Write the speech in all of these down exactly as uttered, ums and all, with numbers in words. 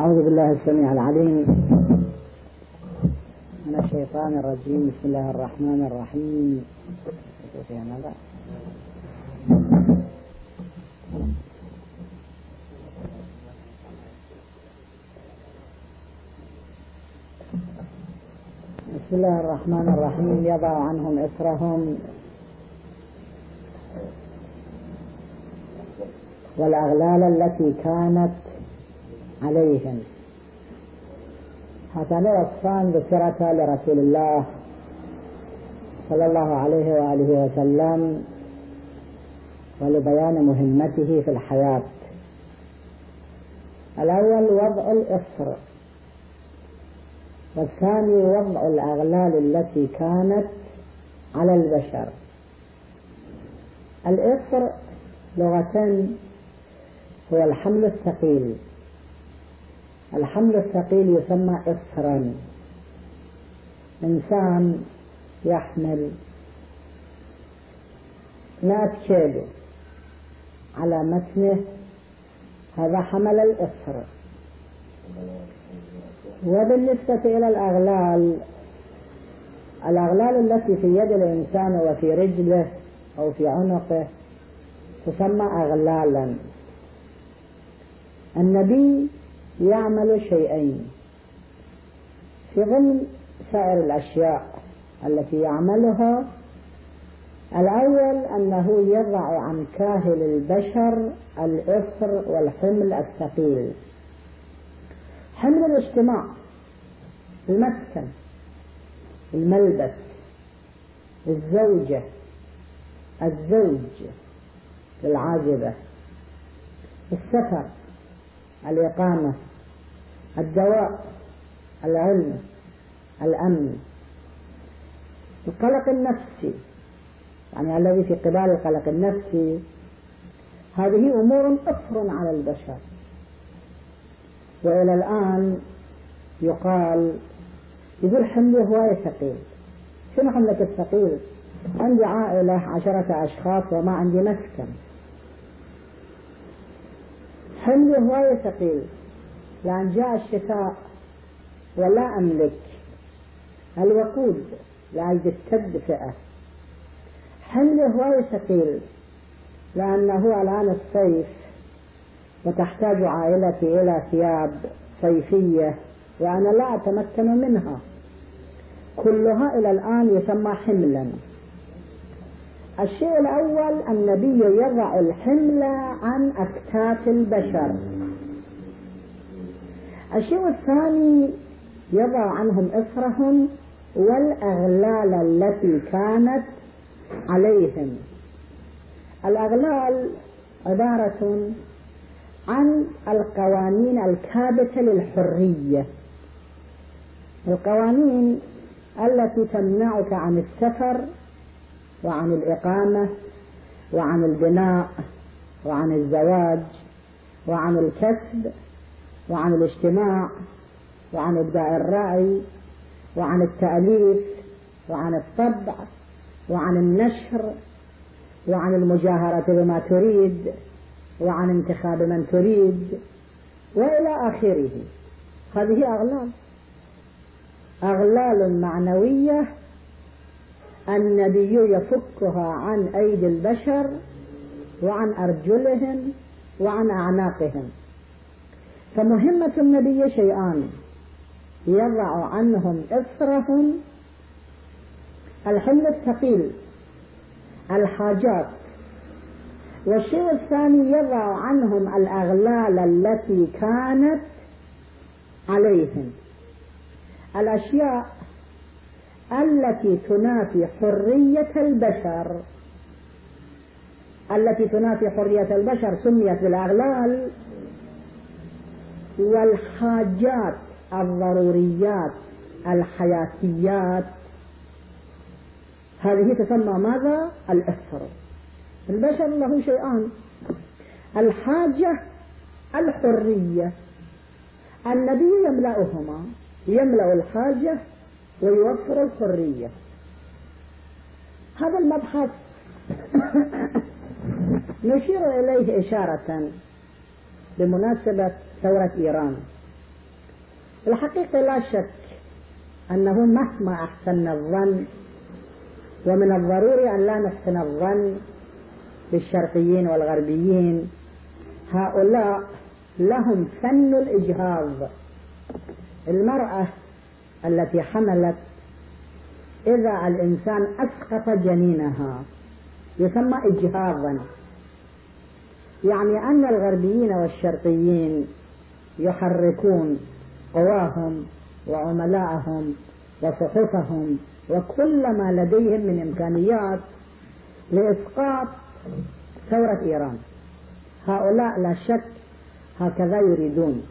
أعوذ بالله السميع العليم من الشيطان الرجيم. بسم الله الرحمن الرحيم. بسم الله الرحمن الرحيم. يضع عنهم إسرهم والأغلال التي كانت عليهم. هاتان وصفان ذكرتا لرسول الله صلى الله عليه وآله وسلم ولبيان مهمته في الحياة. الأول وضع الإسر، والثاني وضع الأغلال التي كانت على البشر. الإسر لغة هو الحمل الثقيل، الحمل الثقيل يسمى إسرا. إنسان يحمل مائة كيلو على متنه، هذا حمل الإسر. وبالنسبة إلى الأغلال، الأغلال التي في يد الإنسان وفي رجله أو في عنقه تسمى أغلالا. النبي يعمل شيئين في ضمن سائر الأشياء التي يعملها. الأول أنه يضع عن كاهل البشر الإسر والحمل الثقيل، حمل الاجتماع، المسكن، الملبس، الزوجة، الزوج للعاجبة، السفر، الإقامة، الدواء، العلم، الأمن، القلق النفسي، يعني الذي في قبال القلق النفسي. هذه أمور أثر على البشر. وإلى الآن يقال يقول حملي هواية ثقيل. شنو حملك الثقيل؟ عندي عائلة عشرة أشخاص وما عندي مسكن، حملي هواية ثقيل. لأن جاء الشتاء ولا أملك الوقود لأجل التدفئة، حملي هواية ثقيل. لأنه الآن الصيف وتحتاج عائلتي إلى ثياب صيفية وأنا لا أتمكن منها، كلها إلى الآن يسمى حملا. الشيء الأول النبي يضع الحمل عن أكتاف البشر. الشيء الثاني يضع عنهم إسرهم والأغلال التي كانت عليهم. الأغلال عبارة عن القوانين الكابتة للحرية، القوانين التي تمنعك عن السفر وعن الإقامة وعن البناء وعن الزواج وعن الكسب وعن الاجتماع وعن إبداع الرأي وعن التأليف وعن الطبع وعن النشر وعن المجاهرة بما تريد وعن انتخاب من تريد وإلى آخره. هذه أغلال، أغلال معنوية النبي يفكها عن أيدي البشر وعن أرجلهم وعن أعناقهم. فمهمة النبي شيئان: يضع عنهم إسرهم، الحمل الثقيل، الحاجات، والشيء الثاني يضع عنهم الأغلال التي كانت عليهم. الأشياء التي تنافي حرية البشر، التي تنافي حرية البشر سميت بالأغلال. والحاجات، الضروريات، الحياتيات، هذه تسمى ماذا؟ الإسر. البشر له شيئان: الحاجة، الحرية. النبي يملأهما، يملأ الحاجة ويوفر الحرية. هذا المبحث نشير إليه إشارة بمناسبة ثورة إيران. الحقيقة لا شك أنه مهما أحسننا الظن، ومن الضروري أن لا نحسن الظن بالشرقيين والغربيين، هؤلاء لهم فن الإجهاض. المرأة التي حملت إذا الإنسان أسقط جنينها يسمى إجهاضا، يعني أن الغربيين والشرقيين يحركون قواهم وعملاءهم وصحفهم وكل ما لديهم من إمكانيات لإسقاط ثورة إيران. هؤلاء لا شك هكذا يريدون،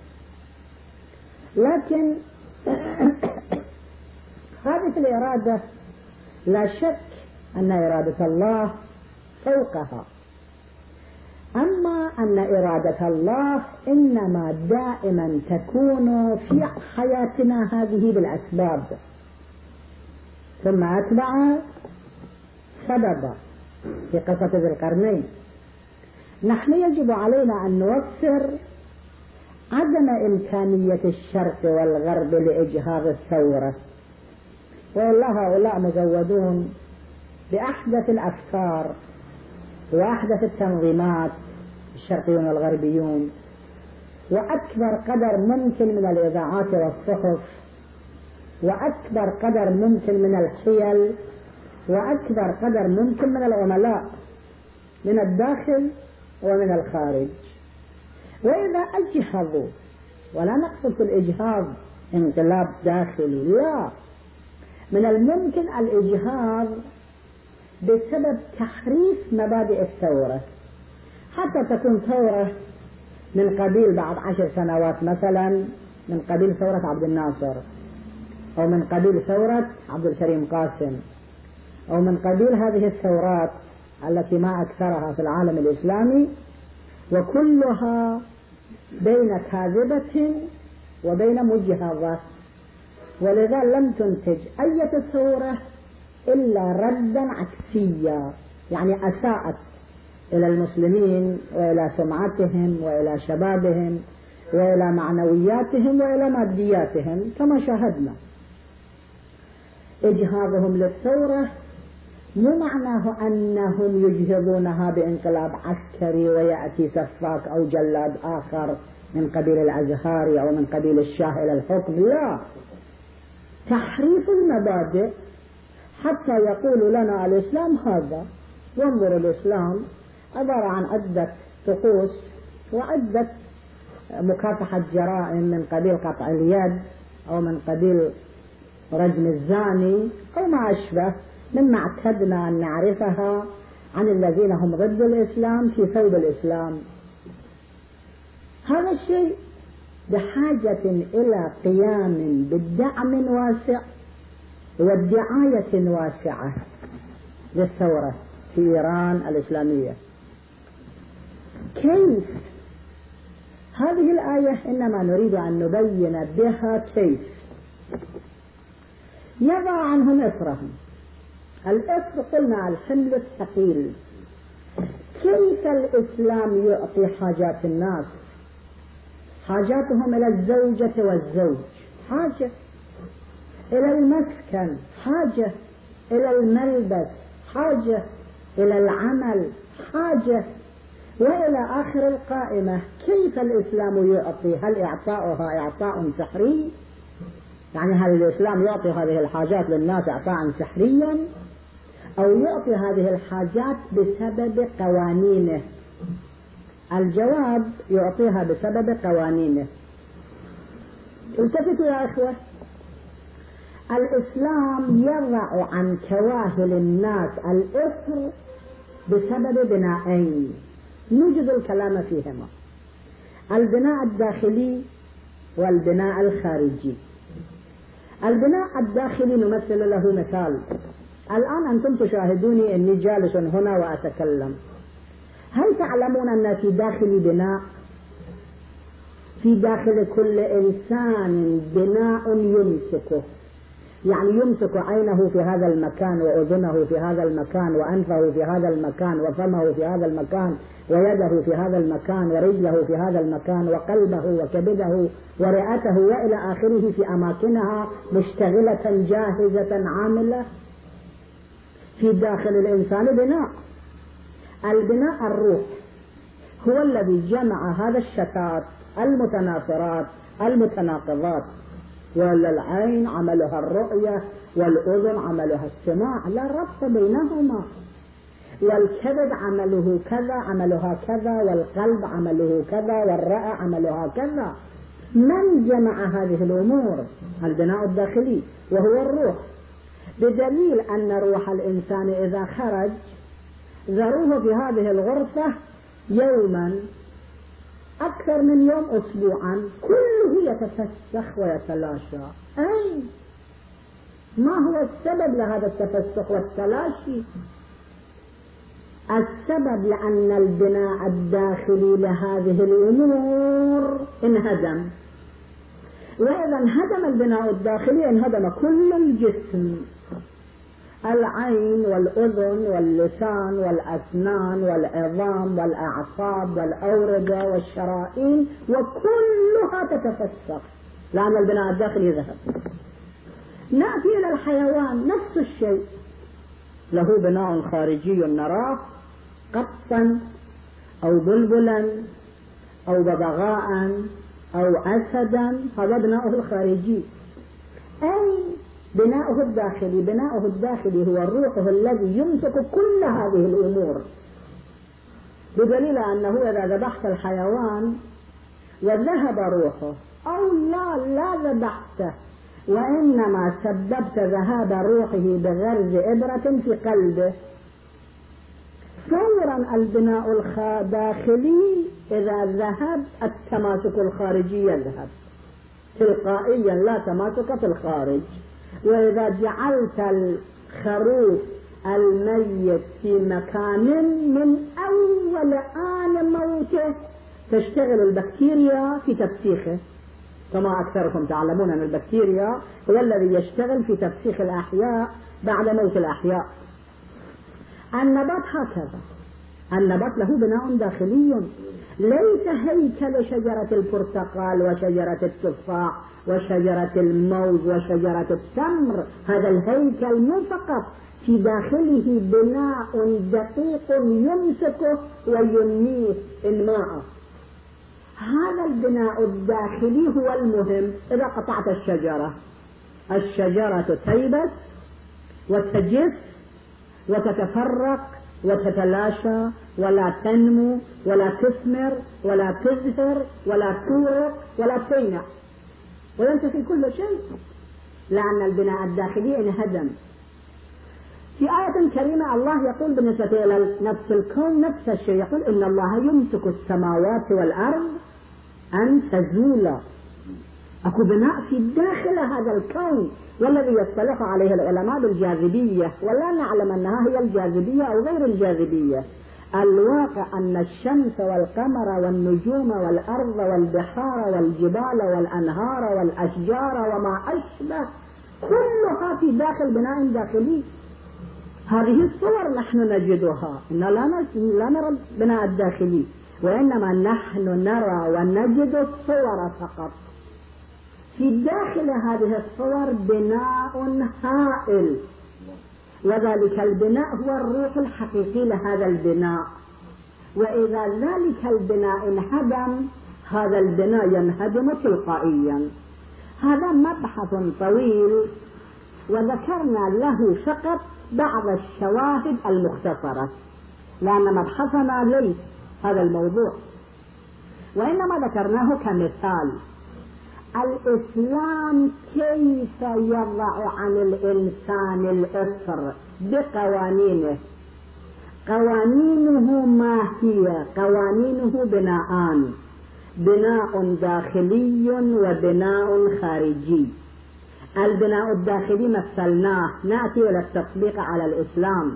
لكن هذه الإرادة لا شك أن إرادة الله فوقها، أما أن إرادة الله إنما دائما تكون في حياتنا هذه بالأسباب، ثم أتبع سببا. في قصة ذي القرنين نحن يجب علينا أن نوفر عدم إمكانية الشرق والغرب لإجهاض الثورة، والله هؤلاء مزودون بأحدث الأفكار وأحدث التنظيمات الشرقيون والغربيون، وأكبر قدر ممكن من الإذاعات والصحف، وأكبر قدر ممكن من الحيل، وأكبر قدر ممكن من العملاء من الداخل ومن الخارج. وإذا أجهضوا، ولا نقصد الإجهاض انقلاب داخلي، لا، من الممكن الإجهاض بسبب تحريف مبادئ الثورة حتى تكون ثورة من قبيل بعد عشر سنوات مثلا من قبيل ثورة عبد الناصر، أو من قبيل ثورة عبد الكريم قاسم، أو من قبيل هذه الثورات التي ما أكثرها في العالم الإسلامي، وكلها بين كاذبة وبين مجهضة، ولذا لم تنتج أي ثورة إلا ردا عكسيا، يعني أساءت إلى المسلمين وإلى سمعتهم وإلى شبابهم وإلى معنوياتهم وإلى مادياتهم، كما شاهدنا. إجهاضهم للثورة مو معناه أنهم يجهضونها بانقلاب عسكري ويأتي سفاك أو جلاد آخر من قبيل الأزهار أو من قبيل الشاه إلى الحكم، لا، تحريف المبادئ حتى يقول لنا الإسلام هذا. وانظر الإسلام عبارة عن عدة طقوس وعدة مكافحة جرائم من قبيل قطع اليد أو من قبيل رجم الزاني أو ما أشبه مما اعتدنا أن نعرفها عن الذين هم ضد الإسلام في فوضى الإسلام. هذا الشيء بحاجة إلى قيام بدعم واسع ودعاية واسعة للثورة في إيران الإسلامية. كيف؟ هذه الآية إنما نريد أن نبين بها كيف يضع عنهم إثرهم. الإثر قلنا الحمل الثقيل، كيف الإسلام يعطي حاجات الناس؟ حاجاتهم إلى الزوجة والزوج حاجة، إلى المسكن حاجة، إلى الملبس حاجة، إلى العمل حاجة، وإلى آخر القائمة. كيف الإسلام يعطي؟ هل إعطاؤها إعطاء سحري؟ يعني هل الإسلام يعطي هذه الحاجات للناس إعطاء سحريا، أو يعطي هذه الحاجات بسبب قوانينه؟ الجواب يعطيها بسبب قوانينه. التفتوا يا أخوة، الإسلام يضع عن كواهل الناس الإثر بسبب بنائين نوجد الكلام فيهما، البناء الداخلي والبناء الخارجي. البناء الداخلي نمثل له مثال، الآن أنتم تشاهدوني أني جالس هنا وأتكلم، هل تعلمون أن في داخل بناء، في داخل كل إنسان بناء يمسكه، يعني يمسك عينه في هذا المكان وأذنه في هذا المكان وأنفه في هذا المكان وفمه في هذا المكان ويده في هذا المكان ورجله في هذا المكان وقلبه وكبده ورئته وإلى آخره في أماكنها مشتغلة جاهزة عاملة. في داخل الإنسان بناء، البناء الروح هو الذي جمع هذا الشتات المتنافرات المتناقضات. والعين عملها الرؤية والأذن عملها السماع، لا ربط بينهما، والكبد عمله كذا عملها كذا، والقلب عمله كذا، والرئة عملها كذا. من جمع هذه الأمور؟ البناء الداخلي وهو الروح، بدليل أن روح الإنسان إذا خرج ذروه في هذه الغرفة يوما أكثر من يوم أسبوعا كله يتفسخ ويتلاشى. أي ما هو السبب لهذا التفسخ والتلاشي؟ السبب لأن البناء الداخلي لهذه الأمور انهدم، وإذا انهدم البناء الداخلي انهدم كل الجسم، العين والأذن واللسان والأسنان والعظام والأعصاب والأوردة والشرايين وكلها تتفسخ لأن البناء الداخلي ذهب. نأتي إلى الحيوان، نفس الشيء، له بناء خارجي نراه، قطا أو بلبلا أو ببغاء أو أسدا، هذا بناؤه الخارجي. أي بناؤه الداخلي، بناؤه الداخلي هو الروح الذي يمسك كل هذه الأمور، بدليل أنه إذا ذبحت الحيوان وذهب روحه، أو لا لا ذبحته وإنما سببت ذهاب روحه بغرز إبرة في قلبه، فورا البناء الداخلي إذا ذهب التماسك الخارجي يذهب تلقائيا، لا تماسك في الخارج. وإذا جعلت الخروف الميت في مكان من أول آن موته تشتغل البكتيريا في تفسيخه، كما أكثركم تعلمون أن البكتيريا هو الذي يشتغل في تفسيخ الأحياء بعد موت الأحياء. النبات هكذا، النبات له بناء داخلي، ليس هيكل شجرة البرتقال وشجرة التفاح وشجرة الموز وشجرة التمر، هذا الهيكل مو فقط، في داخله بناء دقيق يمسكه وينميه الماء. هذا البناء الداخلي هو المهم. إذا قطعت الشجرة، الشجرة تيبس وتجف وتتفرق وتتلاشى ولا تنمو ولا تثمر ولا تزهر ولا تورق ولا تنع، وينتهي كل شيء لأن البناء الداخلي انهدم. في آية كريمة الله يقول بالنسبة إلى نفس الكون نفس الشيء، يقول إن الله يمسك السماوات والأرض أن تزولا. أكو بناء في داخل هذا الكون، والذي يصطلح عليه العلماء بالجاذبية، ولا نعلم أنها هي الجاذبية أو غير الجاذبية. الواقع أن الشمس والقمر والنجوم والأرض والبحار والجبال والأنهار والأشجار وما أشبه كلها في داخل بناء داخلي. هذه الصور نحن نجدها، إن لا نرى البناء الداخلي، وإنما نحن نرى ونجد الصور فقط. في داخل هذه الصور بناء هائل، وذلك البناء هو الروح الحقيقي لهذا البناء. وإذا ذلك البناء انهدم، هذا البناء ينهدم تلقائيا. هذا مبحث طويل، وذكرنا له فقط بعض الشواهد المختصرة، لأن مبحثنا ليس هذا الموضوع، وإنما ذكرناه كمثال. الإسلام كيف يضع عن الإنسان الإصر بقوانينه؟ قوانينه ما هي؟ قوانينه بناءان، بناء داخلي وبناء خارجي. البناء الداخلي مثلناه، نأتي إلى التطبيق على الإسلام.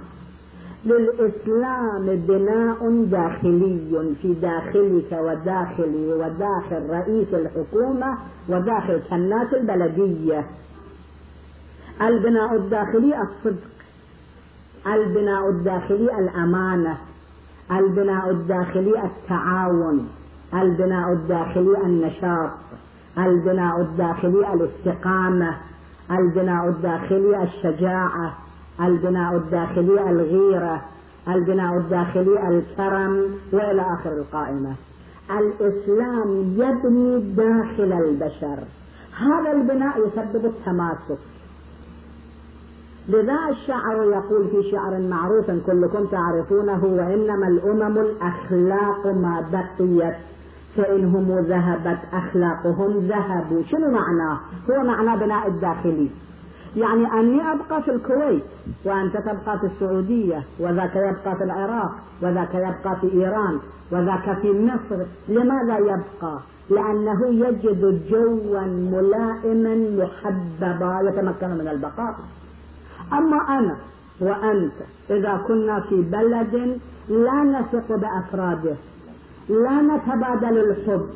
للإسلام بناء داخلي في داخلك وداخلي وداخل رئيس الحكومة وداخل كنات البلدية. البناء الداخلي الصدق، البناء الداخلي الأمانة، البناء الداخلي التعاون، البناء الداخلي النشاط، البناء الداخلي الاستقامة، البناء الداخلي الشجاعة، البناء الداخلي الغيرة، البناء الداخلي الكرم، وإلى آخر القائمة. الإسلام يبني داخل البشر، هذا البناء يسبب التماسك. لذا الشاعر يقول في شعر معروف كلكم تعرفونه: وإنما الأمم الأخلاق ما بقيت، فإنهم ذهبت أخلاقهم ذهبوا. شنو معناه؟ هو معنى بناء الداخلي، يعني أني أبقى في الكويت وأنت تبقى في السعودية، وذاك يبقى في العراق، وذاك يبقى في إيران، وذاك في مصر. لماذا يبقى؟ لأنه يجد جوا ملائما محببا يتمكن من البقاء. أما أنا وأنت إذا كنا في بلد لا نثق بأفراده، لا نتبادل الحب،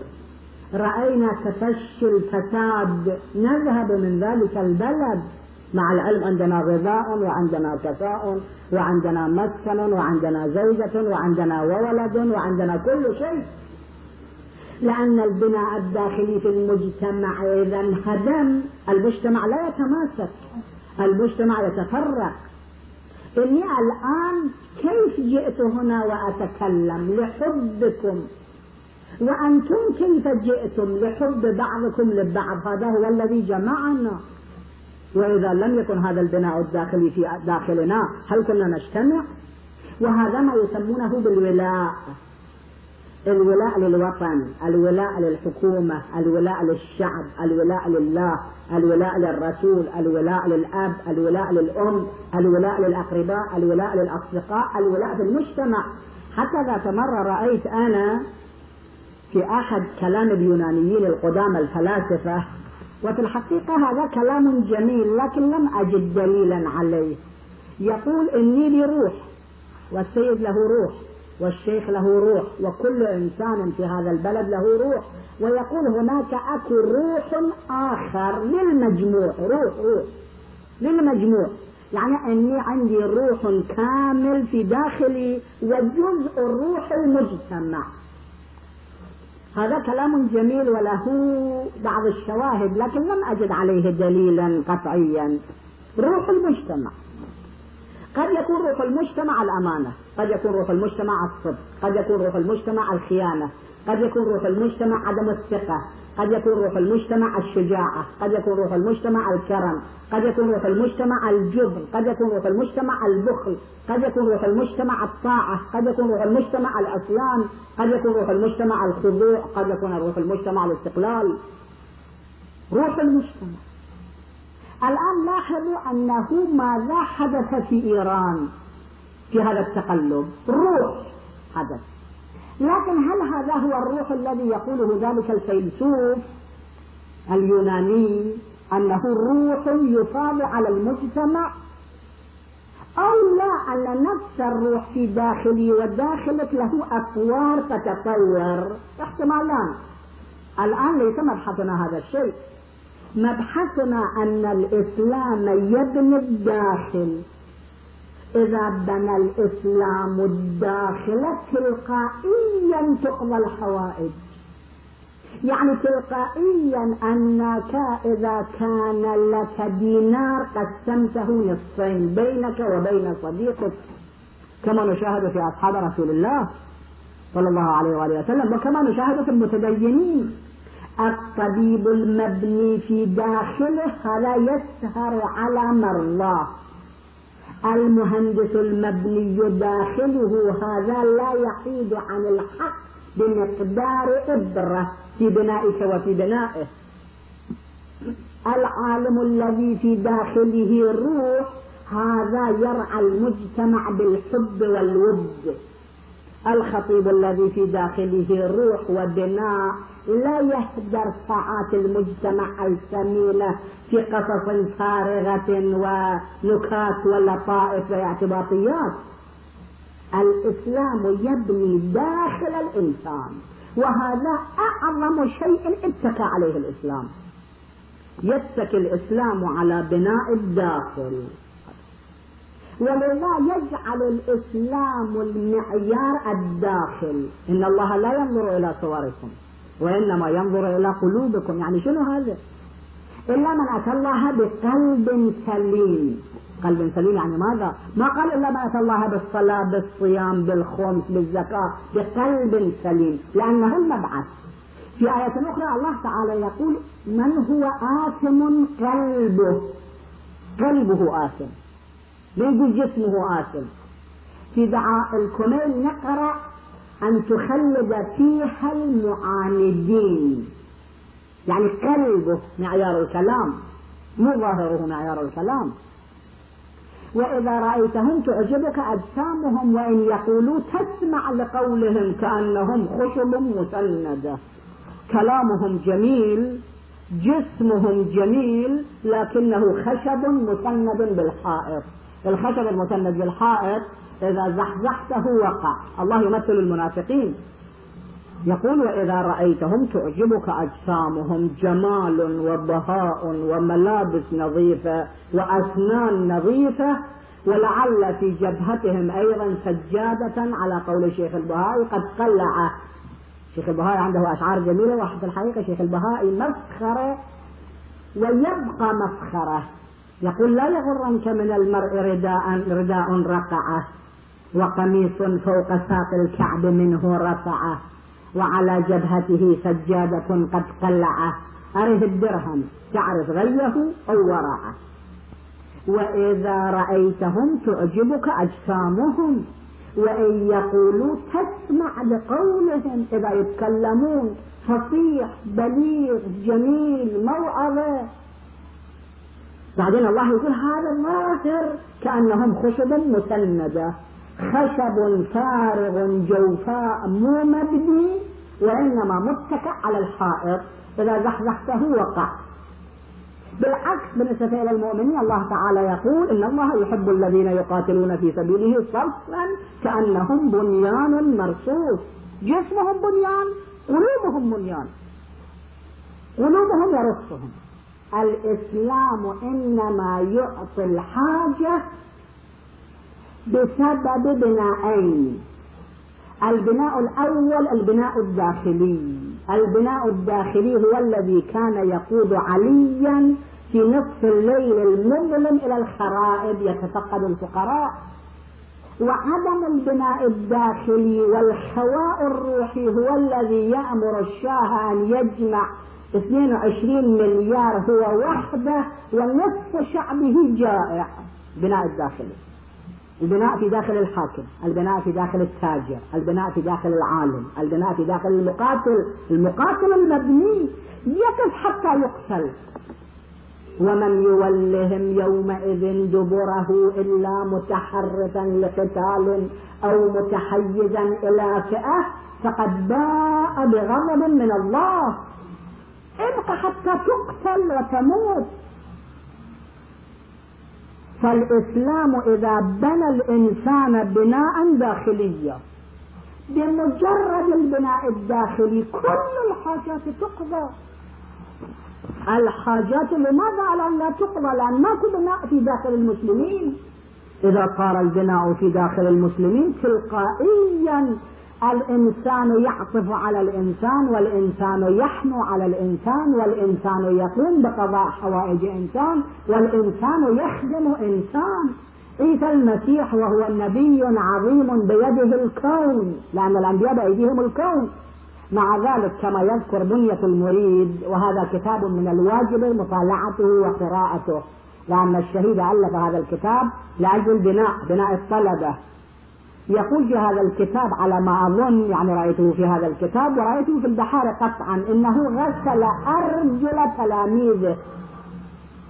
رأينا تفشي الفساد نذهب من ذلك البلد، مع العلم عندنا غذاء وعندنا كساء وعندنا مسكن وعندنا زوجة وعندنا وولد وعندنا كل شيء، لأن البناء الداخلي في المجتمع إذا انهدم المجتمع لا يتماسك، المجتمع يتفرق. إني الآن كيف جئت هنا وأتكلم لحبكم، وأنتم كيف جئتم لحب بعضكم لبعض، هذا هو الذي جمعنا. وإذا لم يكن هذا البناء الداخلي في داخلنا هل كنا نجتمع؟ وهذا ما يسمونه بالولاء، الولاء للوطن، الولاء للحكومة، الولاء للشعب، الولاء لله، الولاء للرسول، الولاء للأب، الولاء للأم، الولاء للأقرباء، الولاء للأصدقاء، الولاء في المجتمع. حتى ذات مرة رأيت أنا في أحد كلام اليونانيين القدامى الفلاسفة، وفي الحقيقة هذا كلام جميل لكن لم أجد دليلا عليه، يقول إني لي روح، والسيد له روح، والشيخ له روح، وكل إنسان في هذا البلد له روح، ويقول هناك أكو روح آخر للمجموع، روح روح للمجموع، يعني أني عندي روح كامل في داخلي وجزء الروح المجتمع. هذا كلام جميل وله بعض الشواهد لكن لم أجد عليه دليلا قطعيا. روح المجتمع قد يكون روح المجتمع الأمانة، قد يكون روح المجتمع الصدق، قد يكون روح المجتمع الخيانة، قد يكون روح المجتمع عدم الثقة، قد يكون روح المجتمع الشجاعة، قد يكون روح المجتمع الكرم، قد يكون روح المجتمع الجبن، قد يكون روح المجتمع البخل، قد يكون روح المجتمع الطاعة، قد يكون روح المجتمع العصيان، قد يكون روح المجتمع الخضوع، قد يكون روح المجتمع الاستقلال. روح المجتمع. الآن لاحظوا أنه ماذا حدث في إيران في هذا التقلب؟ روح حدث، لكن هل هذا هو الروح الذي يقوله ذلك الفيلسوف اليوناني أنه روح يطال على المجتمع، أو لا أن نفس الروح في داخلي وداخلك له أفوار تتطور؟ احتمالان. الآن ليس مبحثنا هذا الشيء، مبحثنا أن الإسلام يبني الداخل. إذا بنى الإسلام الداخل تلقائيا تقضى الحوائج، يعني تلقائيا أنك إذا كان لك دينار قسمته نصفين بينك وبين صديقك، كما نشاهد في أصحاب رسول الله صلى الله عليه وآله وسلم، وكما نشاهد في المتدينين. الطبيب المبني في داخله هذا يسهر على مرضاه، المهندس المبني داخله هذا لا يحيد عن الحق بمقدار إبرة في بنائك وفي بنائه، العالم الذي في داخله الروح هذا يرعى المجتمع بالحب والود، الخطيب الذي في داخله الروح وبناء لا يهدر ساعات المجتمع الثمينة في قصص فارغة ونكات ولطائف واعتباطيات. الإسلام يبني داخل الإنسان، وهذا أعظم شيء اتكى عليه الإسلام. يتكي الإسلام على بناء الداخل، ولله يجعل الإسلام المعيار الداخل. إن الله لا ينظر إلى صوركم وإنما ينظر إلى قلوبكم. يعني شنو هذا؟ إلا من أتى الله بقلب سليم. قلب سليم يعني ماذا؟ ما قال إلا من أتى الله بالصلاة بالصيام بالخمس بالزكاة، بقلب سليم، لأنه المبعث. في آية أخرى الله تعالى يقول من هو آثم قلبه، قلبه آثم بيجي جسمه آثم. في دعاء الكميل نقرأ أن تخلد فيها المعاندين، يعني قلبه معيار الكلام مو ظاهره معيار الكلام. وإذا رأيتهم تعجبك أجسامهم وإن يقولوا تسمع لقولهم كأنهم خشب مسندة. كلامهم جميل، جسمهم جميل، لكنه خشب مسند بالحائط. الخشب المسند بالحائط إذا زحزحته وقع. الله يمثل المنافقين يقول وإذا رأيتهم تعجبك أجسامهم، جمال وبهاء وملابس نظيفة وأسنان نظيفة، ولعل في جبهتهم أيضا سجادة، على قول الشيخ البهائي قد قلع. الشيخ البهائي عنده أشعار جميلة، وحد الحقيقة الشيخ البهائي مسخرة ويبقى مسخرة. يقول لا يغرنك من المرء رداء, رداء رقعه، وقميص فوق ساق الكعب منه رفعه، وعلى جبهته سجادة قد قلعه، أره الدرهم تعرف غيه أو ورعه. وإذا رأيتهم تعجبك أجسامهم وإن يقولوا تسمع لقولهم، إذا يتكلمون فصيح بليغ جميل موعظة. بعدين الله يقول هذا الظاهر كأنهم خشب مسندة، خشب فارغ جوفاء مو مبني وإنما متكئ على الحائط، إذا زحزحته وقع. بالعكس بالنسبة إلى المؤمنين الله تعالى يقول إن الله يحب الذين يقاتلون في سبيله صفا كأنهم بنيان مرصوص. جسمهم بنيان، قلوبهم بنيان، قلوبهم يرصهم. الإسلام إنما يعطي الحاجة بسبب بنائين. البناء الأول البناء الداخلي. البناء الداخلي هو الذي كان يقود عليا في نصف الليل المظلم إلى الخرائب يتفقد الفقراء. وعدم البناء الداخلي والحواء الروحي هو الذي يأمر الشاه أن يجمع اثنين وعشرين مليار هو وحده ونصف شعبه جائع. بناء الداخلي، البناء في داخل الحاكم، البناء في داخل التاجر، البناء في داخل العالم، البناء في داخل المقاتل. المقاتل المبني يقف حتى يقتل. ومن يولهم يومئذ دبره إلا متحرفا لقتال أو متحيزا إلى فئة فقد باء بغضب من الله. ابقى حتى تقتل وتموت. فالإسلام إذا بنى الإنسان بناء داخليا، بمجرد البناء الداخلي كل الحاجات تقضى. الحاجات لماذا الآن لا تقضى؟ لأن ماكو بناء في داخل المسلمين. إذا صار البناء في داخل المسلمين تلقائيا الإنسان يعطف على الإنسان، والإنسان يحنو على الإنسان، والإنسان يقوم بقضاء حوائج إنسان، والإنسان يخدم إنسان. عيسى المسيح وهو نبي عظيم بيده الكون، لأن الأنبياء بأيديهم الكون. مع ذلك كما يذكر بنية المريد، وهذا كتاب من الواجب مطالعته وقراءته، لأن الشهيد ألف هذا الكتاب لأجل بناء بناء الطلبة. يقول هذا الكتاب على ما أظن، يعني رأيته في هذا الكتاب ورأيته في البحار قطعا، إنه غسل أرجل تلاميذه.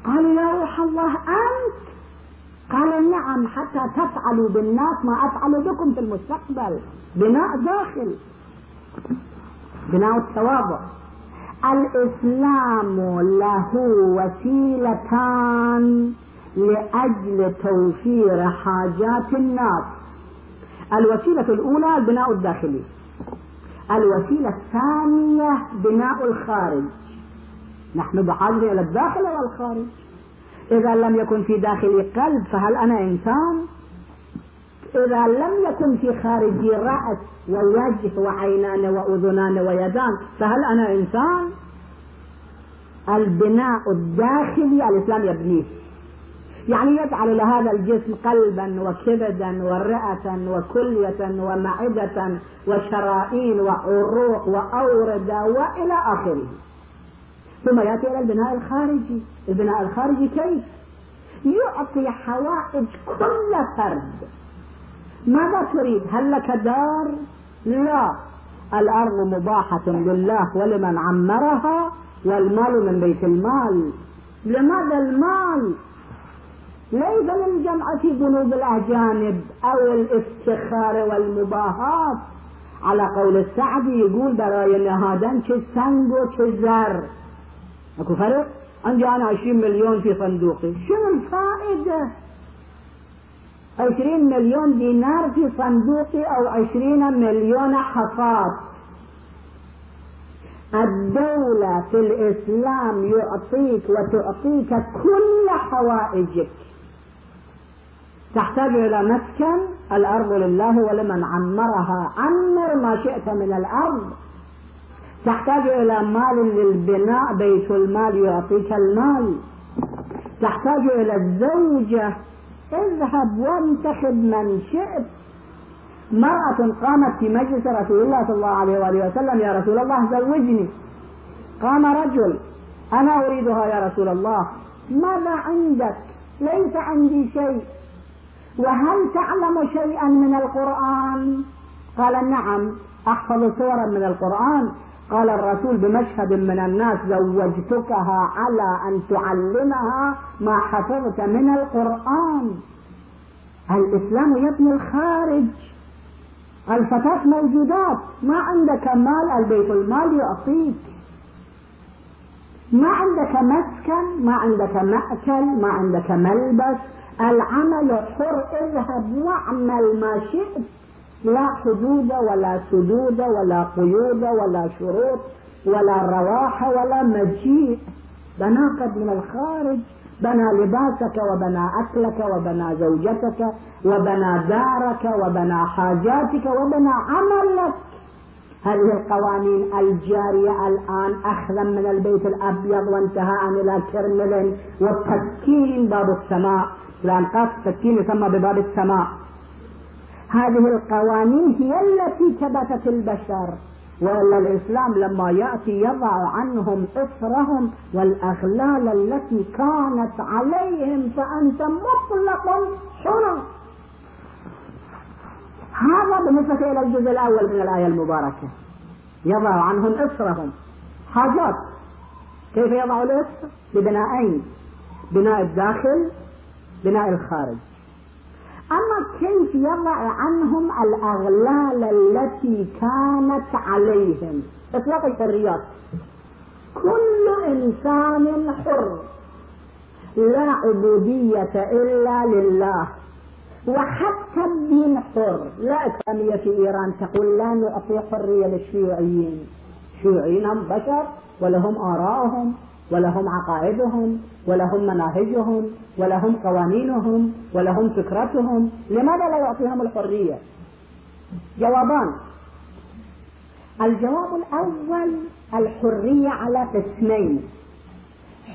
قال يا روح الله أنت؟ قال نعم، حتى تفعلوا بالناس ما أفعل بكم في المستقبل. بناء داخل، بناء التواضع. الإسلام له وسيلتان لأجل توفير حاجات الناس. الوسيلة الأولى البناء الداخلي، الوسيلة الثانية بناء الخارج. نحن بحاجة إلى الداخل والخارج. إذا لم يكن في داخلي قلب فهل أنا إنسان؟ إذا لم يكن في خارجي رأس ووجه وعينان وأذنان ويدان فهل أنا إنسان؟ البناء الداخلي الإسلام يبنيه، يعني يجعل لهذا الجسم قلبا وكبدا ورئة وكلية ومعدة وشرائين وعروق وأوردة وإلى آخره. ثم يأتي إلى البناء الخارجي. البناء الخارجي كيف؟ يعطي حوائج كل فرد. ماذا تريد؟ هل لك دار؟ لا، الأرض مباحة لله ولمن عمرها والمال من بيت المال. لماذا المال؟ ليس من جمعة ذنوب الأجانب أو الافتخار والمباهات. على قول السعدي يقول براي نهادن چه سنگ و چه زر، اكو فرق؟ عندي أنا عشرين مليون في صندوقي، شنو الفائدة؟ عشرين مليون دينار في صندوقي أو عشرين مليون حصاد. الدولة في الإسلام يعطيك وتعطيك كل حوائجك. تحتاج إلى مسكن، الأرض لله ولمن عمرها، عمر ما شئت من الأرض. تحتاج إلى مال للبناء، بيت المال يعطيك المال. تحتاج إلى الزوجة، اذهب وانتخب من شئت. مرأة قامت في مجلس رسول الله صلى الله عليه وآله وسلم، يا رسول الله زوجني. قام رجل، أنا أريدها يا رسول الله. ماذا عندك؟ ليس عندي شيء. وهل تعلم شيئا من القرآن؟ قال نعم، أحفظ سورا من القرآن. قال الرسول بمشهد من الناس زوجتكها على أن تعلمها ما حفظت من القرآن. الإسلام يبني الخارج. الفتاة موجودات، ما عندك مال البيت المال يعطيك، ما عندك مسكن، ما عندك مأكل، ما عندك ملبس، العمل حر، اذهب واعمل ما شئت. لا حدود ولا سدود ولا قيود ولا شروط ولا رواحة ولا مجيء. بناقد من الخارج، بنى لباسك وبنى أكلك وبنى زوجتك وبنى دارك وبنى حاجاتك وبنى عملك. هذه القوانين الجارية الآن أخذا من البيت الأبيض وانتهاء إلى كرمل والتسكين باب السماء، لأن قاس التسكين يسمى بباب السماء. هذه القوانين هي التي كبتت البشر، وإلا الإسلام لما يأتي يضع عنهم إصرهم والأغلال التي كانت عليهم، فأنت مطلق حر. هذا بالنسبة إلى الجزء الأول من الآية المباركة، يضع عنهم إصرهم. حاجات كيف يضع الإصر؟ ببنائين، بناء الداخل، بناء الخارج. أما كيف يضع عنهم الأغلال التي كانت عليهم؟ إطلاق الحريات، كل إنسان حر، لا عبودية إلا لله. وحتى الدين حر، لا إسلامية في إيران تقول لا نعطي حرية للشيوعيين. الشيوعيين هم بشر ولهم آراءهم ولهم عقائدهم ولهم مناهجهم ولهم قوانينهم ولهم فكرتهم، لماذا لا يعطيهم الحرية؟ جوابان. الجواب الأول، الحرية على قسمين،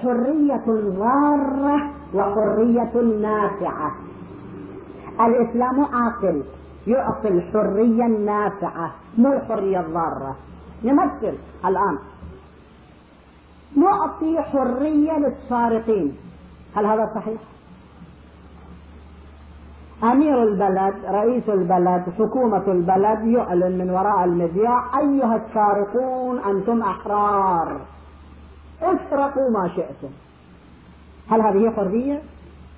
حرية ضارة وحرية نافعة. الإسلام عاقل، يعطي الحرية النافعة مو الحرية الضارة. نمثل الآن، نعطي حرية للسارقين، هل هذا صحيح؟ أمير البلد، رئيس البلد، حكومة البلد يعلن من وراء المذياع أيها السارقون أنتم أحرار، اسرقوا ما شئتم. هل هذه حرية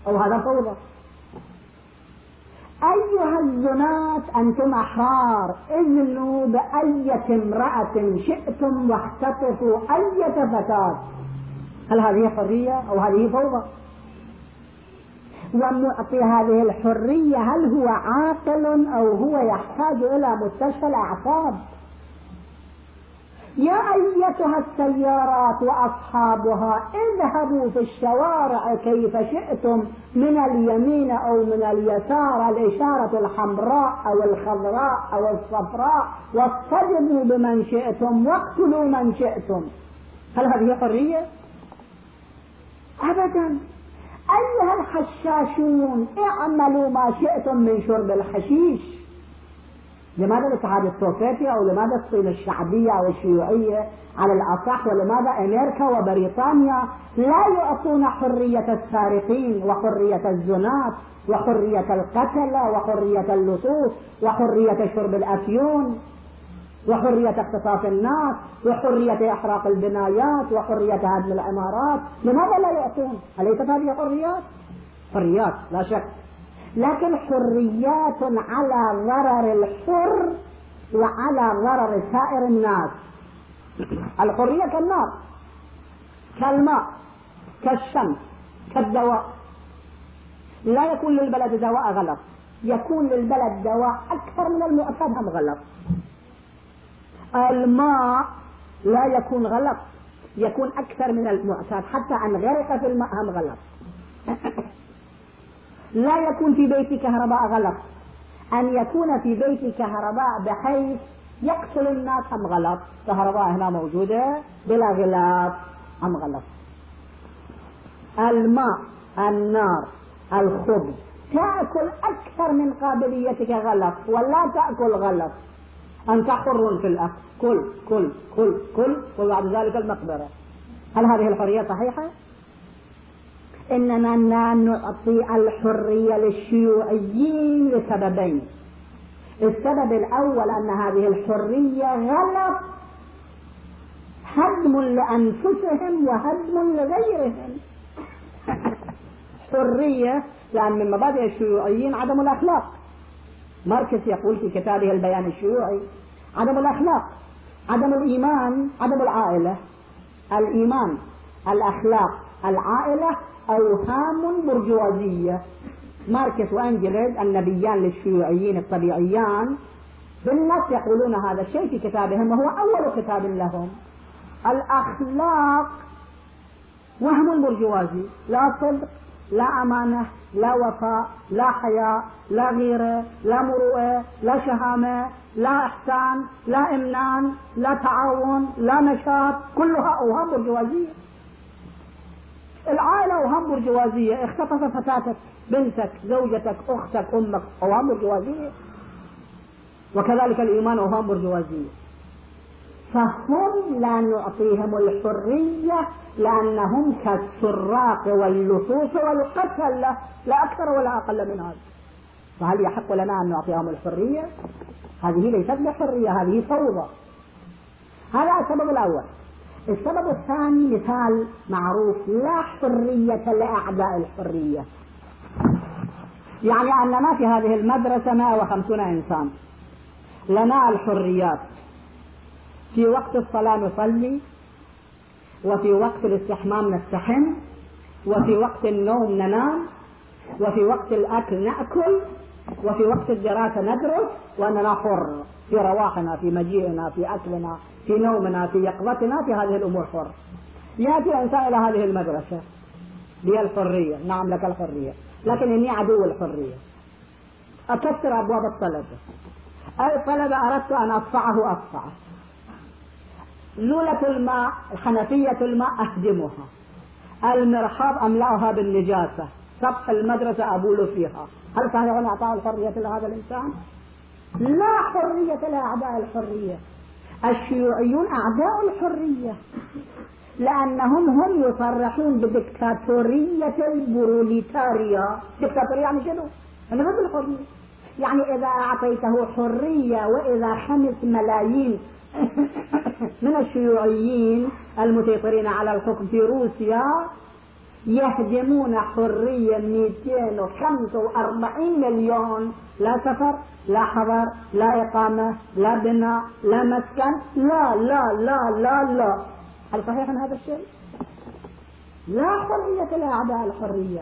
أو هذا فوضى؟ أيها الزناة أنتم أحرار، اذنوا بأية امرأة شئتم واختطفوا أية فتاة. هل هذه حرية أو هذه فوضى؟ ومعطي هذه الحرية هل هو عاقل أو هو يحتاج إلى مستشفى الأعصاب؟ يا أيتها السيارات وأصحابها اذهبوا في الشوارع كيف شئتم من اليمين أو من اليسار، الإشارة الحمراء أو الخضراء أو الصفراء، واصطدموا بمن شئتم واقتلوا من شئتم. هل هذه حرية؟ أبدا. أيها الحشاشون اعملوا ما شئتم من شرب الحشيش. لماذا الاتحاد السوفيتي او لماذا الصين الشعبية او الشيوعية على الاصح، ولماذا امريكا وبريطانيا لا يعطون حرية السارقين وحرية الزناة وحرية القتلة وحرية اللصوص وحرية شرب الافيون وحرية اقتصاص الناس وحرية احراق البنايات وحرية هدم العمارات؟ لماذا لا يعطون؟ أليست هذه حريات؟ حريات لا شك، لكن حريات على ضرر الحر وعلى ضرر سائر الناس. الحرية كالنار، كالماء، كالشمس، كالدواء. لا يكون للبلد دواء غلط، يكون للبلد دواء أكثر من المعتاد هم غلط. الماء لا يكون غلط، يكون أكثر من المعتاد، حتى أن غرق في الماء هم غلط. لا يكون في بيت كهرباء غلط، أن يكون في بيت كهرباء بحيث يقتل الناس هم غلط. كهرباء هنا موجودة بلا غلاف هم غلط. الماء، النار، الخبز، تأكل أكثر من قابليتك غلط، ولا تأكل غلط. أنت حر في الأكل، كل كل كل كل وبعد ذلك المقبرة. هل هذه الحرية صحيحة؟ إننا لا نعطي الحرية للشيوعيين لسببين. السبب الأول أن هذه الحرية غلط، هدم لأنفسهم وهدم لغيرهم. حرية لأن من مبادئ الشيوعيين عدم الأخلاق. ماركس يقول في كتابه البيان الشيوعي: عدم الأخلاق، عدم الإيمان، عدم العائلة. الإيمان، الأخلاق، العائلة أوهام برجوازية. ماركس وأنجلز النبيان للشيوعيين الطبيعيان بالنص يقولون هذا الشيء في كتابهم، وهو أول كتاب لهم. الأخلاق وهم برجوازي، لا صدق، لا أمانة، لا وفاء، لا حياء، لا غيرة، لا مروءة، لا شهامة، لا إحسان، لا إمنان، لا تعاون، لا نشاط، كلها أوهام برجوازية. العائلة أوهام برجوازية، اختطف فتاتك، بنتك، زوجتك، أختك، أمك، أوهام برجوازية. وكذلك الإيمان أوهام برجوازية. فهم لا نعطيهم الحرية لأنهم كالسراق واللصوص والقتل، لا أكثر ولا أقل من هذا. فهل يحق لنا أن نعطيهم الحرية؟ هذه ليست بحرية، هذه فوضى. هذا السبب الأول. السبب الثاني مثال معروف: لا حرية لأعداء الحرية. يعني أننا في هذه المدرسة مئة وخمسين إنسان، لنا الحريات. في وقت الصلاة نصلي، وفي وقت الاستحمام نستحم، وفي وقت النوم ننام، وفي وقت الأكل نأكل، وفي وقت الدراسة ندرس، وأننا حر في رواحنا، في مجيئنا، في أكلنا، في نومنا، في يقظتنا، في هذه الأمور حر. يأتي إنسان إلى هذه المدرسة: لي الحرية. نعم لك الحرية، لكن إني عدو الحرية، أكسر أبواب الطلبة، أي طلبة أردت أن أدفعه أدفعه، لولة الماء، حنفية الماء أهدمها، المرحاض أملأها بالنجاسة، سطح المدرسة أبول فيها. هل كان هنا أعطاء الحرية لهذا الإنسان؟ لا حرية لأعداء الحرية. الشيوعيون أعداء الحرية لأنهم هم يصرحون بدكتاتورية البروليتاريا. دكتاتورية يعني شنو؟ يعني ضد الحرية. يعني إذا أعطيته حرية، وإذا خمس ملايين من الشيوعيين المسيطرين على الحكم في روسيا يهدمون حرية مئتين وخمسة وأربعين مليون، لا سفر، لا حضر، لا إقامة، لا بناء، لا مسكن، لا لا لا لا لا. هل صحيح هذا الشيء؟ لا حرية لأعداء الحرية.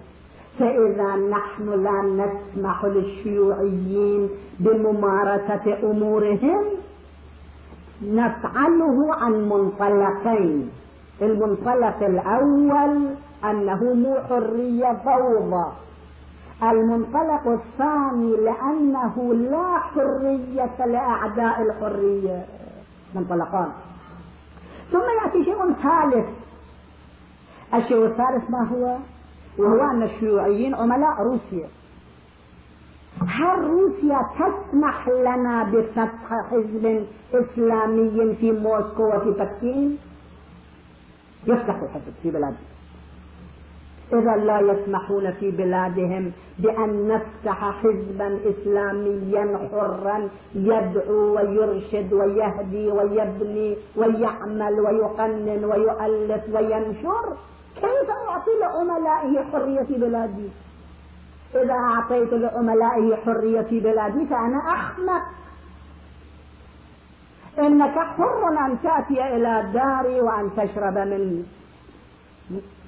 فإذا نحن لا نسمح للشيوعيين بممارسة أمورهم، نفعله عن منطلقين. المنطلق الأول أنه حرية فوضى، المنطلق الثاني لأنه لا حرية لأعداء الحرية، منطلقان. ثم يأتي شيء ثالث، الشيء الثالث ما هو؟ وهو أن الشيوعيين عملاء روسيا. هل روسيا تسمح لنا بفتح حزب إسلامي في موسكو وفي بكين؟ يفتح الحزب في بلادنا. إذا لا يسمحون في بلادهم بأن نفتح حزبا إسلاميا حرا يدعو ويرشد ويهدي ويبني ويعمل ويقنن ويؤلف وينشر، كيف أعطي لعملائه حرية في بلادي؟ إذا أعطيت لعملائه حرية في بلادي فأنا أحمق. إنك حر أن تأتي إلى داري وأن تشرب من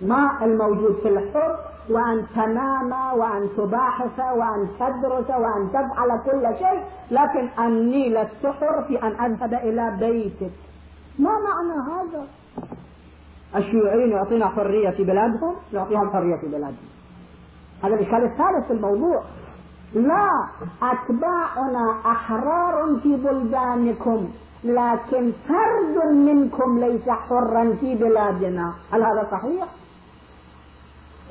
ماء الموجود في الحر، وأن تنام وأن تباحث وأن تدرس وأن تفعل كل شيء، لكن أني لست حر في أن أذهب إلى بيتك. ما معنى هذا؟ الشيوعيين يعطينا حرية في بلادهم، يعطيهم حرية في بلادهم. هذا الإشكال الثالث في الموضوع. لا، أتباعنا أحرار في بلدانكم، لكن فرد منكم ليس حرا في بلادنا. هل هذا صحيح؟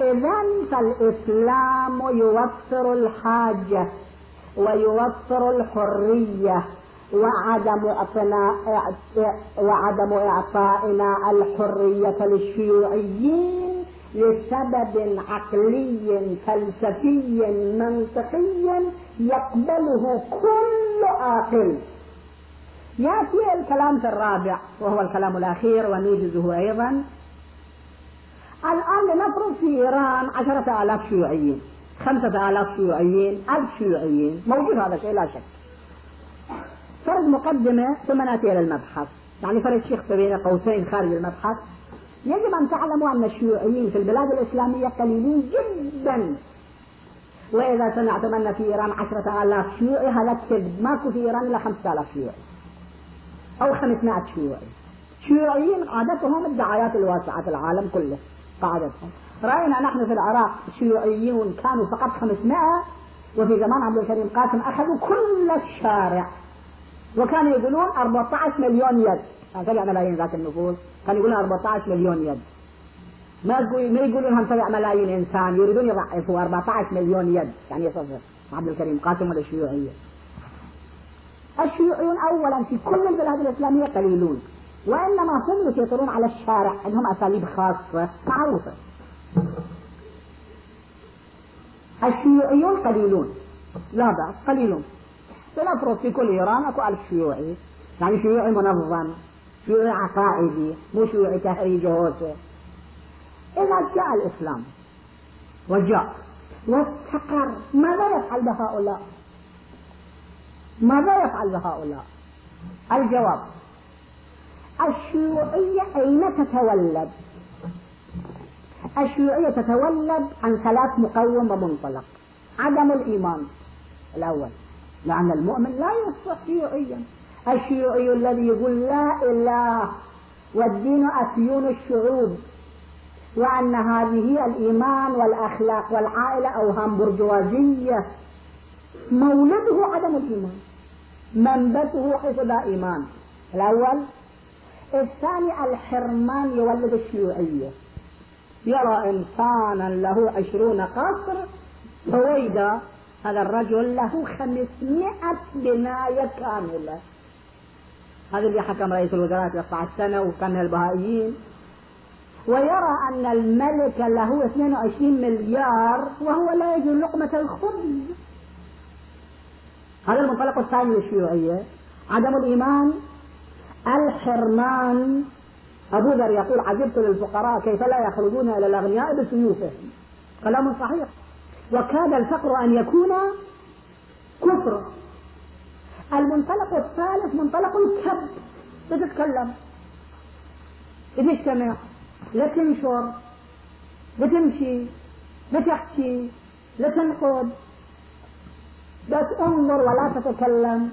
إذن فالإسلام يوفر الحاجة ويوفر الحرية، وعدم اعطاء وعدم اعطائنا الحرية للشيوعيين لسبب عقلي فلسفي منطقي يقبله كل عاقل. يأتي الكلام في الرابع وهو الكلام الأخير ونوجزه أيضا. الآن لنفرض في إيران عشرة آلاف شيوعيين، خمسة آلاف شيوعيين، ألف شيوعيين، موجود هذا شيء لا شك. فرض مقدمة ثم نأتي إلى المبحث، يعني فرض شيخ بين قوسين خارج المبحث. يجب أن تعلموا أن الشيوعيين في البلاد الإسلامية قليلين جدا، وإذا سمعتم أن في إيران عشرة آلاف شيوعي هذا كذب، ماكو في إيران إلا خمسة آلاف شيوعي أو خمسمائة شيوعي. شيوعيين قاعدتهم الدعايات الواسعة في العالم كله، قاعدتهم. رأينا نحن في العراق شيوعيون كانوا فقط خمسمائة، وفي زمان عبد الكريم قاسم أخذوا كل الشارع، وكانوا يقولون أربعة عشر مليون يد. سبع ملايين ذات النفوس، كانوا يقولون أربعة عشر مليون يد، ما يقولون هم سبع ملايين إنسان، يريدون يضعفوا أربعة عشر مليون يد. يعني يصفر عبد الكريم قاسم ولا الشيوعية. الشيوعيون أولا في كل البلاد الإسلامية قليلون، وإنما هم يسيطرون على الشارع، عندهم أساليب خاصة معروفة. الشيوعيون قليلون، لا بأس قليلون. سنفرض في كل إيران أكو ألف شيوعي، يعني شيوعي منظم، شيوعي عقائدي، مو شيوعي تهريج هوسه. إذا جاء الإسلام وجاء واستقر، ماذا يفعل بهؤلاء؟ ماذا يفعل بهؤلاء؟ الجواب: الشيوعية أين تتولد؟ الشيوعية تتولد عن ثلاث مقوم ومنطلق. عدم الإيمان الأول، لأن المؤمن لا يصبح شيوعيا. الشيوعي الذي يقول لا إله والدين أسيون الشعوب، وأن هذه الإيمان والأخلاق والعائلة أوهام برجوازية، مولده عدم الإيمان، منبته حصد إيمان الأول. الثاني الحرمان، يولد الشيوعية، يرى إنسانا له عشرون قصر، هويدا هذا الرجل له خمسمائة بناية كاملة. هذا اللي حكم رئيس الوزراء تسعة سنة وكان البهائيين. ويرى أن الملك له اثنين وعشرين مليار وهو لا يجد لقمة الخبز. هذا المنطلق الثاني للشيوعية: عدم الإيمان، الحرمان. أبو ذر يقول: عجبت للفقراء كيف لا يخرجون إلى الأغنياء بسيوفهم. كلام صحيح، وكاد الفقر أن يكون كفرا. المنطلق الثالث منطلق الكب، بتتكلم بتجتمع بتنشر بتمشي بتحكي بتنقد، بتنظر ولا تتكلم،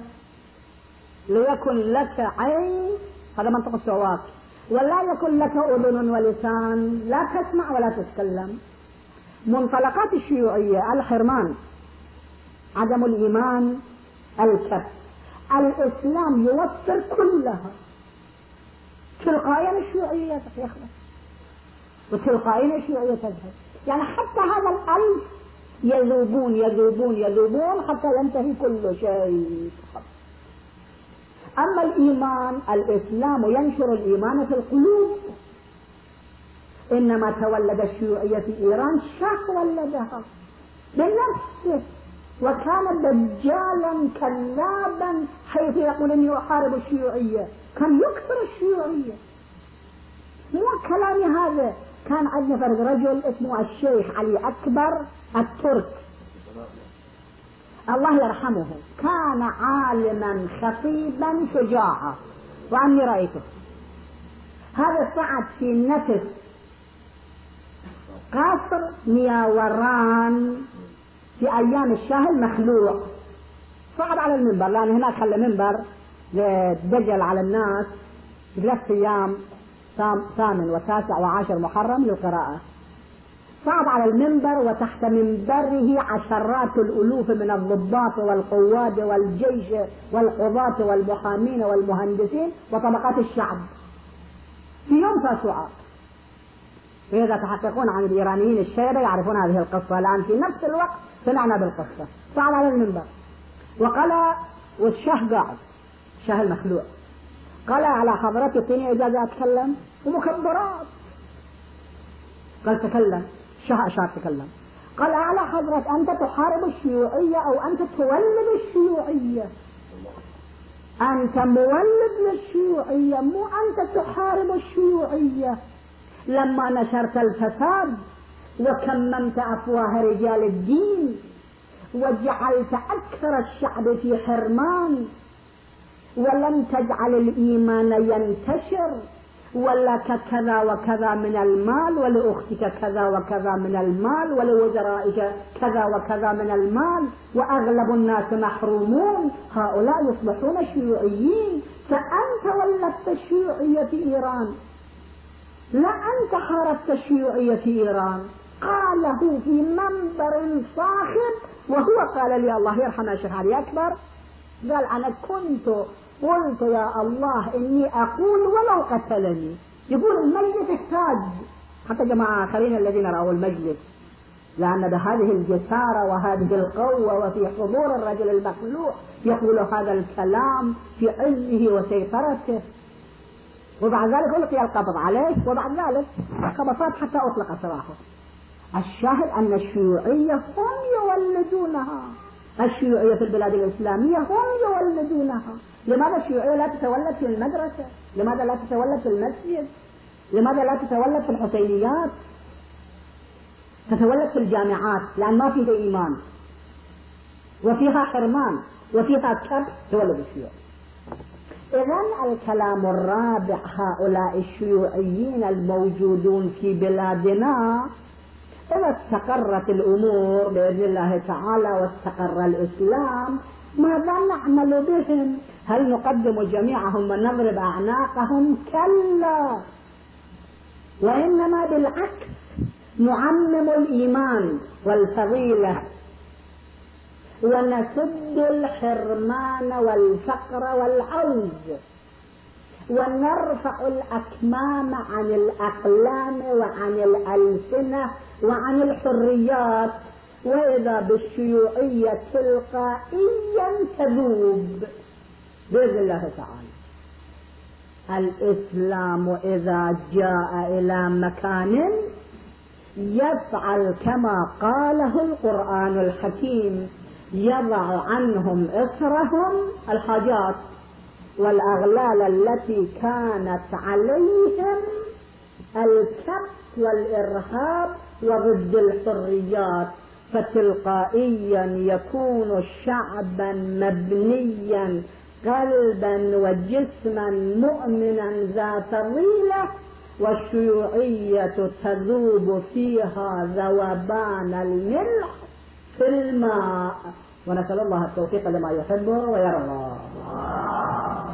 ليكن لك عين، هذا منطق الشهوات، ولا يكن لك أذن ولسان، لا تسمع ولا تتكلم. منطلقات الشيوعية: الحرمان، عدم الإيمان، الكف. الإسلام يوفر كلها تلقائيا. الشيوعية تخلص وتلقائيا الشيوعية تذهب. يعني حتى هذا الألف يذوبون يذوبون يذوبون حتى ينتهي كل شيء. أما الإيمان، الإسلام ينشر الإيمان في القلوب. إنما تولد الشيوعية في إيران شخص ولدها بنفسه، وكان دجالا كذابا، حيث يقول إني أحارب الشيوعية، كان يكثر الشيوعية. مو كلامي هذا، كان عندنا فرد رجل اسمه الشيخ علي أكبر الترك الله يرحمه، كان عالما خطيبا شجاعا، وأني رأيته. هذا صعد في نفس قصر نياوران في أيام الشاه المخلوع، صعد على المنبر، لأن هناك خلى منبر دجل على الناس ثلاث أيام، ثامن وتاسع وعاشر محرم للقراءة. صعد على المنبر وتحت منبره عشرات الألوف من الضباط والقواد والجيش والقضاة والمحامين والمهندسين وطبقات الشعب في يوم تاسوعا. إذا تحققون عن الإيرانيين الشيبة يعرفون هذه القصة. الآن في نفس الوقت سمعنا بالقصة. صعد على المنبر وقال، والشه قاعد، شه المخلوع، قال: على حضرتكني إجازة أتكلم؟ ومكبرات. قال: تكلم. الشه أشار تكلم. قال: على حضرتك أنت تحارب الشيوعية أو أنت تولد الشيوعية؟ أنت مولد للشيوعية، مو أنت تحارب الشيوعية. لما نشرت الفساد وكممت أفواه رجال الدين وجعلت أكثر الشعب في حرمان، ولم تجعل الإيمان ينتشر، ولك كذا وكذا من المال، ولأختك كذا وكذا من المال، ولوزرائك كذا وكذا من المال، وأغلب الناس محرومون، هؤلاء يصبحون شيوعيين. فأنت ولدت الشيوعية في إيران، لا أنت حاربت الشيوعية في إيران. قاله في منبر صاخب، وهو قال لي الله يرحمه الشيخ علي أكبر، قال: أنا كنت قلت يا الله إني أقول ولو قتلني. يقول المجلس احتاج، حتى جماعة آخرين الذين رأوا المجلس، لأن بهذه الجسارة وهذه القوة وفي حضور الرجل المخلوع يقول هذا الكلام في عزه وسيطرته، وبعد ذلك ألقي القبض عليه، وبعد ذلك قبضات حتى أطلق سراحه. الشاهد أن الشيوعية هم يولدونها، الشيوعية في البلاد الإسلامية هم يولدونها. لماذا الشيوعية لا تتولد في المدرسة؟ لماذا لا تتولد في المسجد؟ لماذا لا تتولد في الحسينيات؟ تتولد في الجامعات، لأن ما فيها إيمان وفيها حرمان وفيها كبت، تولد الشيوعية. إذن الكلام الرابع: هؤلاء الشيوعيين الموجودون في بلادنا إذا استقرت الأمور بإذن الله تعالى واستقر الإسلام، ماذا نعمل بهم؟ هل نقدم جميعهم ونضرب أعناقهم؟ كلا، وإنما بالعكس نعمم الإيمان والفضيلة، ونسد الحرمان والفقر والعوز، ونرفع الأكمام عن الأقلام وعن الألسنة وعن الحريات، وإذا بالشيوعية تلقائيا تذوب بإذن الله تعالى. الإسلام إذا جاء إلى مكان يفعل كما قاله القرآن الحكيم: يضع عنهم إصرهم، الحاجات والأغلال التي كانت عليهم، الكبت والإرهاب وضد الحريات، فتلقائيا يكون شعبا مبنيا قلبا وجسما مؤمنا ذا فضيلة، والشيوعية تذوب فيها ذوبان الملح في الماء. ونسأل الله التوفيق لما يحبه ويرضى.